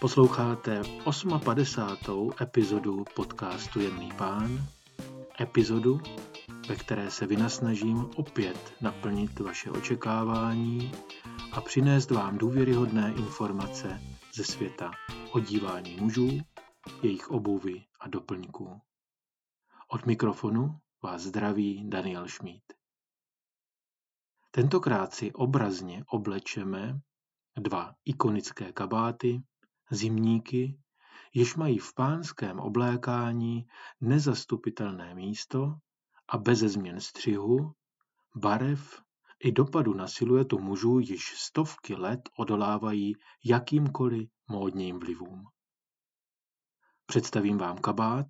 Posloucháte 58. epizodu podcastu Jedný pán, epizodu, ve které se vynasnažím opět naplnit vaše očekávání a přinést vám důvěryhodné informace ze světa odívání mužů, jejich obuvi a doplňků. Od mikrofonu vás zdraví Daniel Šmíd. Tentokrát si obrazně oblečeme dva ikonické kabáty, zimníky, jež mají v pánském oblékání nezastupitelné místo a beze změn střihu, barev i dopadu na siluetu mužů již stovky let odolávají jakýmkoliv módním vlivům. Představím vám kabát,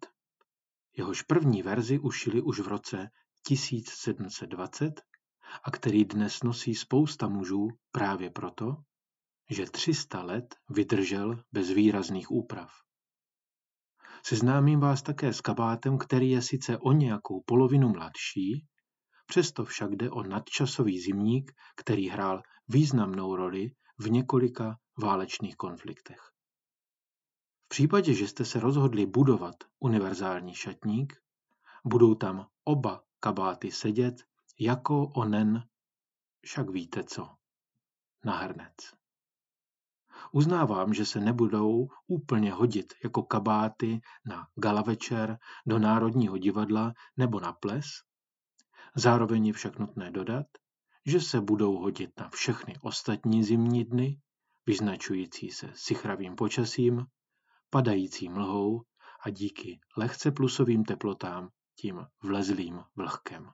jehož první verzi ušili už v roce 1720 a který dnes nosí spousta mužů právě proto, že 300 let vydržel bez výrazných úprav. Seznámím vás také s kabátem, který je sice o nějakou polovinu mladší, přesto však jde o nadčasový zimník, který hrál významnou roli v několika válečných konfliktech. V případě, že jste se rozhodli budovat univerzální šatník, budou tam oba kabáty sedět jako onen, však víte co, nahrnec. Uznávám, že se nebudou úplně hodit jako kabáty na galavečer, do Národního divadla nebo na ples. Zároveň je však nutné dodat, že se budou hodit na všechny ostatní zimní dny, vyznačující se sichravým počasím, padající mlhou a díky lehce plusovým teplotám tím vlezlým vlhkem.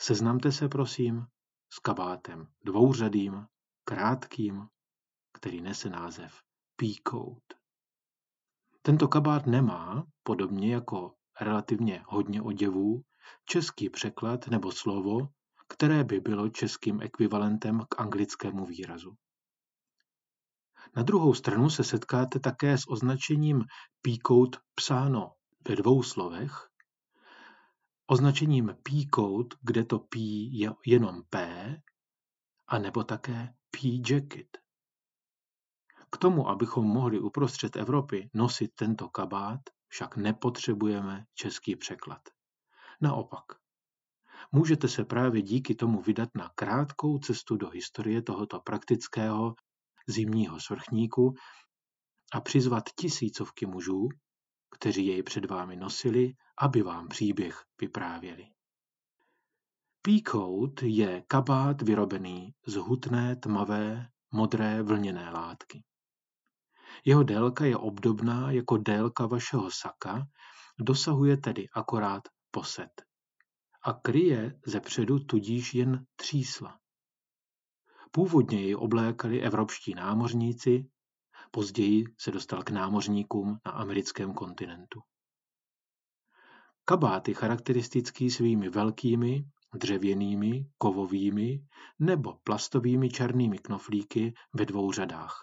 Seznamte se prosím s kabátem dvouřadým, krátkým, který nese název peacoat. Tento kabát nemá, podobně jako relativně hodně oděvů, český překlad nebo slovo, které by bylo českým ekvivalentem k anglickému výrazu. Na druhou stranu se setkáte také s označením peacoat psáno ve dvou slovech, označením peacoat, kde to P je jenom P, a nebo také pea jacket. K tomu, abychom mohli uprostřed Evropy nosit tento kabát, však nepotřebujeme český překlad. Naopak, můžete se právě díky tomu vydat na krátkou cestu do historie tohoto praktického zimního svrchníku a přizvat tisícovky mužů, kteří jej před vámi nosili, aby vám příběh vyprávěli. Peacoat je kabát vyrobený z hutné, tmavé, modré vlněné látky. Jeho délka je obdobná jako délka vašeho saka, dosahuje tedy akorát posed a kryje zepředu tudíž jen třísla. Původně ji oblékali evropští námořníci, později se dostal k námořníkům na americkém kontinentu. Kabát je charakteristický svými velkými, dřevěnými, kovovými nebo plastovými černými knoflíky ve dvou řadách.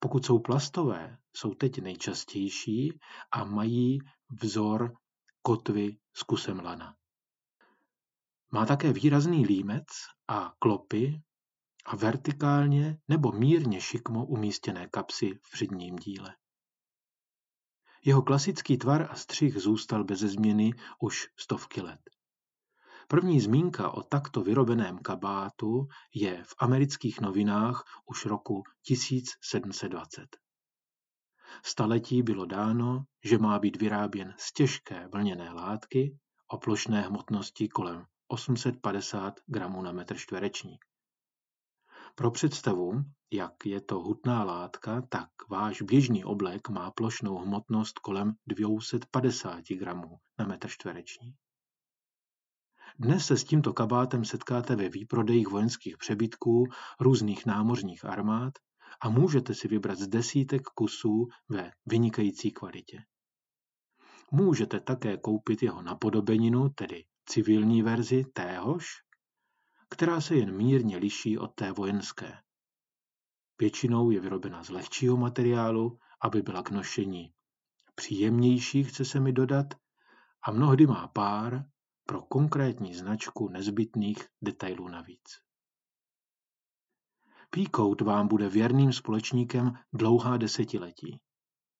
Pokud jsou plastové, jsou teď nejčastější a mají vzor kotvy s kusem lana. Má také výrazný límec a klopy a vertikálně nebo mírně šikmo umístěné kapsy v předním díle. Jeho klasický tvar a střih zůstal beze změny už stovky let. První zmínka o takto vyrobeném kabátu je v amerických novinách už roku 1720. Staletí bylo dáno, že má být vyráběn z těžké vlněné látky o plošné hmotnosti kolem 850 gramů na metr čtvereční. Pro představu, jak je to hutná látka, tak váš běžný oblek má plošnou hmotnost kolem 250 gramů na metr čtvereční. Dnes se s tímto kabátem setkáte ve výprodejích vojenských přebytků různých námořních armád a můžete si vybrat z desítek kusů ve vynikající kvalitě. Můžete také koupit jeho napodobeninu, tedy civilní verzi téhož, která se jen mírně liší od té vojenské. Většinou je vyrobena z lehčího materiálu, aby byla k nošení příjemnější, chce se mi dodat, a mnohdy má pár pro konkrétní značku nezbytných detailů navíc. Peacoat vám bude věrným společníkem dlouhá desetiletí,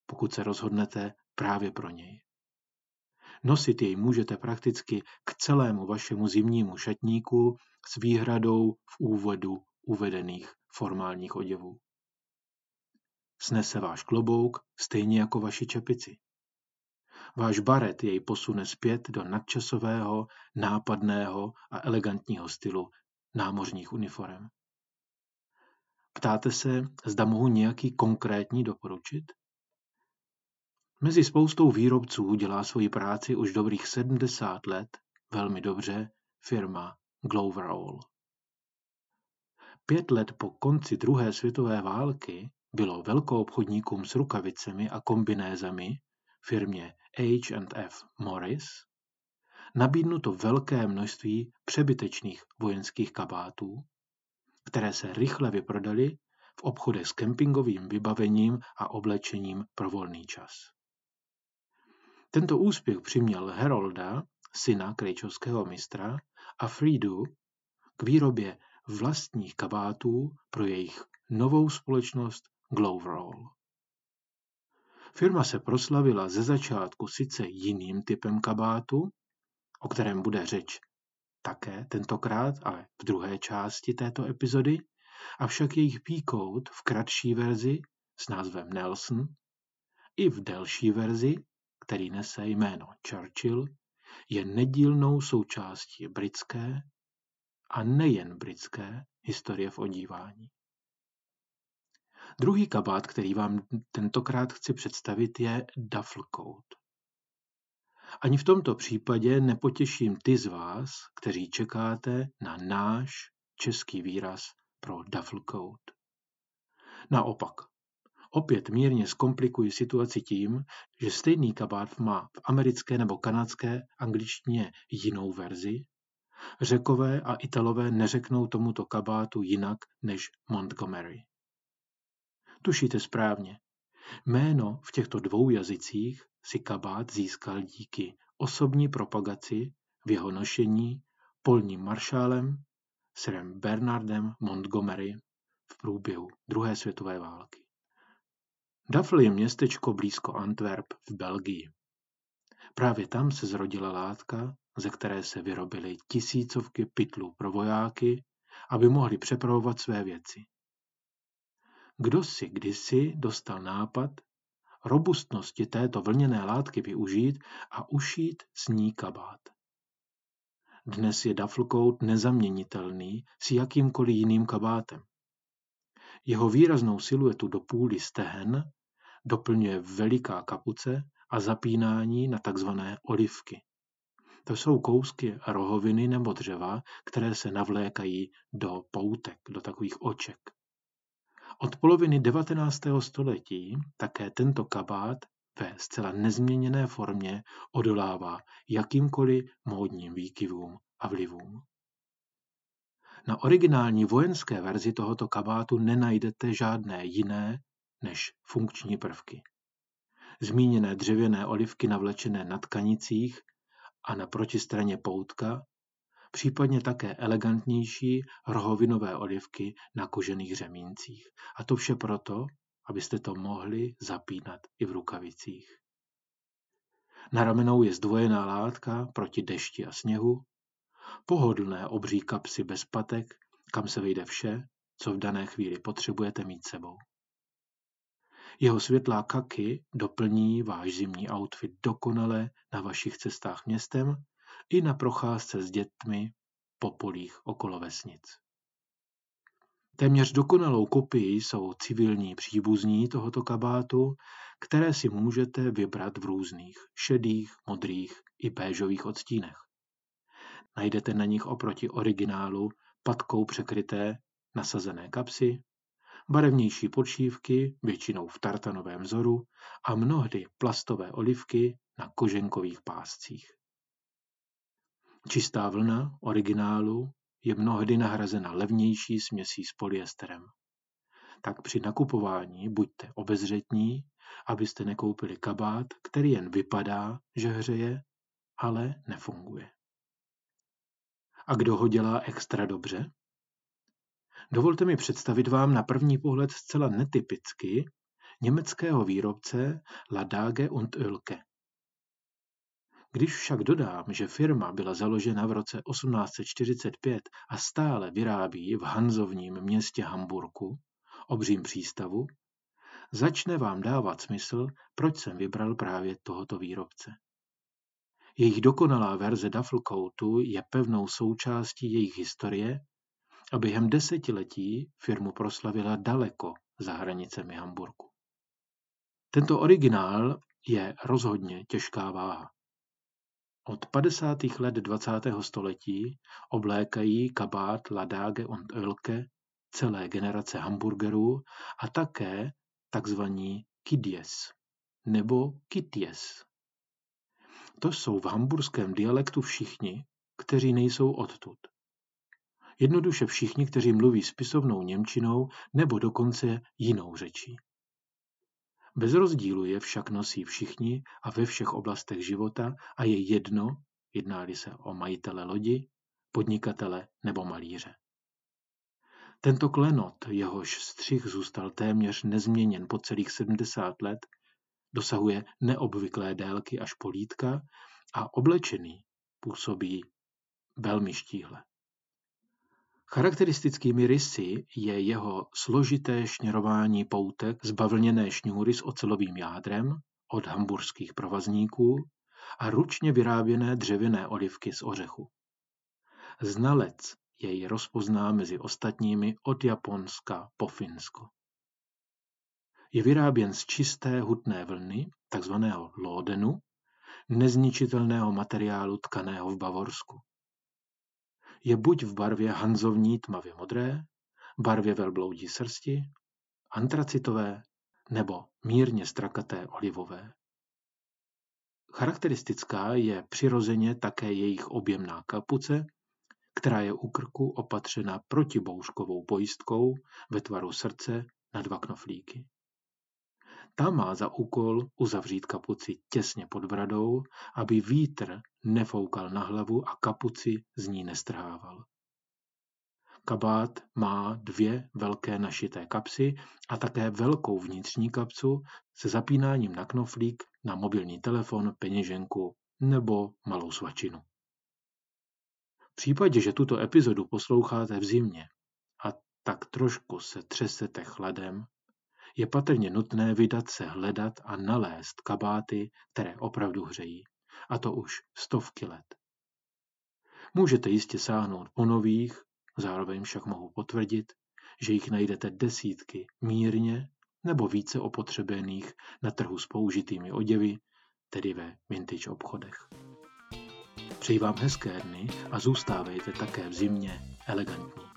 pokud se rozhodnete právě pro něj. Nosit jej můžete prakticky k celému vašemu zimnímu šatníku s výhradou v úvodu uvedených formálních oděvů. Snese váš klobouk stejně jako vaši čepici. Váš baret jej posune zpět do nadčasového, nápadného a elegantního stylu námořních uniforem. Ptáte se, zda mohu nějaký konkrétní doporučit? Mezi spoustou výrobců dělá svoji práci už dobrých 70 let velmi dobře firma Gloverall. 5 let po konci druhé světové války bylo velkoobchodníkům s rukavicemi a kombinézami firmě H. F. Morris nabídnuto velké množství přebytečných vojenských kabátů, které se rychle vyprodaly v obchodech s kempingovým vybavením a oblečením pro volný čas. Tento úspěch přiměl Harolda, syna krejčovského mistra, a Friedu k výrobě vlastních kabátů pro jejich novou společnost Gloverall. Firma se proslavila ze začátku sice jiným typem kabátu, o kterém bude řeč také tentokrát, ale v druhé části této epizody, avšak jejich peacoat v kratší verzi s názvem Nelson i v delší verzi, který nese jméno Churchill, je nedílnou součástí britské a nejen britské historie v odívání. Druhý kabát, který vám tentokrát chci představit, je duffle coat. Ani v tomto případě nepotěším ty z vás, kteří čekáte na náš český výraz pro duffle coat. Naopak, opět mírně zkomplikuji situaci tím, že stejný kabát má v americké nebo kanadské angličtině jinou verzi. Řekové a Italové neřeknou tomuto kabátu jinak než Montgomery. Tušíte správně. Jméno v těchto dvou jazycích si kabát získal díky osobní propagaci v jeho nošení polním maršálem sirem Bernardem Montgomery v průběhu druhé světové války. Duffle je městečko blízko Antwerp v Belgii. Právě tam se zrodila látka, ze které se vyrobily tisícovky pytlů pro vojáky, aby mohli přepravovat své věci. Kdo si kdysi dostal nápad robustnosti této vlněné látky využít a ušít s ní kabát. Dnes je duffle coat nezaměnitelný s jakýmkoliv jiným kabátem. Jeho výraznou siluetu do půly stehen doplňuje veliká kapuce a zapínání na tzv. Olivky. To jsou kousky rohoviny nebo dřeva, které se navlékají do poutek, do takových oček. Od poloviny 19. století také tento kabát ve zcela nezměněné formě odolává jakýmkoliv módním výkyvům a vlivům. Na originální vojenské verzi tohoto kabátu nenajdete žádné jiné než funkční prvky. Zmíněné dřevěné olivky navlečené na tkanicích a na protistraně poutka, případně také elegantnější rohovinové olivky na kožených řemíncích. A to vše proto, abyste to mohli zapínat i v rukavicích. Na ramenou je zdvojená látka proti dešti a sněhu, pohodlné obří kapsy bez patek, kam se vejde vše, co v dané chvíli potřebujete mít sebou. Jeho světlá kaky doplní váš zimní outfit dokonale na vašich cestách městem i na procházce s dětmi po polích okolo vesnic. Téměř dokonalou kopii jsou civilní příbuzní tohoto kabátu, které si můžete vybrat v různých šedých, modrých i béžových odstínech. Najdete na nich oproti originálu patkou překryté nasazené kapsy, barevnější podšívky, většinou v tartanovém vzoru, a mnohdy plastové olivky na koženkových páscích. Čistá vlna originálu je mnohdy nahrazena levnější směsí s polyesterem. Tak při nakupování buďte obezřetní, abyste nekoupili kabát, který jen vypadá, že hřeje, ale nefunguje. A kdo ho dělá extra dobře? dovolte mi představit vám na první pohled zcela netypicky německého výrobce Ladage und Ölke. Když však dodám, že firma byla založena v roce 1845 a stále vyrábí v hanzovním městě Hamburku, obřím přístavu, začne vám dávat smysl, proč jsem vybral právě tohoto výrobce. Jejich dokonalá verze Duffelcoatu je pevnou součástí jejich historie a během desetiletí firmu proslavila daleko za hranicemi Hamburku. Tento originál je rozhodně těžká váha. Od 50. let 20. století oblékají kabát Ladage und Ölke celé generace hamburgerů a také takzvaní kidjes nebo kitjes. To jsou v hamburském dialektu všichni, kteří nejsou odtud. Jednoduše všichni, kteří mluví spisovnou němčinou nebo dokonce jinou řečí. Bez rozdílu je však nosí všichni a ve všech oblastech života a je jedno, jedná-li se o majitele lodi, podnikatele nebo malíře. Tento klenot, jehož střih zůstal téměř nezměněn po celých 70 let, dosahuje neobvyklé délky až po lítka a oblečený působí velmi štíhle. Charakteristickými rysy je jeho složité šněrování poutek z bavlněné šňůry s ocelovým jádrem od hamburských provazníků a ručně vyráběné dřevěné olivky z ořechu. Znalec jej rozpozná mezi ostatními od Japonska po Finsko. Je vyráběn z čisté hutné vlny, takzvaného lódenu, nezničitelného materiálu tkaného v Bavorsku. Je buď v barvě hanzovní tmavě modré, barvě velbloudí srsti, antracitové nebo mírně strakaté olivové. Charakteristická je přirozeně také jejich objemná kapuce, která je u krku opatřena protibouřkovou pojistkou ve tvaru srdce na 2 knoflíky. Ta má za úkol uzavřít kapuci těsně pod bradou, aby vítr nefoukal na hlavu a kapuci z ní nestrhával. Kabát má 2 velké našité kapsy a také velkou vnitřní kapsu se zapínáním na knoflík na mobilní telefon, peněženku nebo malou svačinu. V případě, že tuto epizodu posloucháte v zimě a tak trošku se třesete chladem, je patrně nutné vydat se hledat a nalézt kabáty, které opravdu hřejí, a to už stovky let. Můžete jistě sáhnout po nových, zároveň však mohu potvrdit, že jich najdete desítky mírně nebo více opotřebených na trhu s použitými oděvy, tedy ve vintage obchodech. Přeji vám hezké dny a zůstávejte také v zimě elegantní.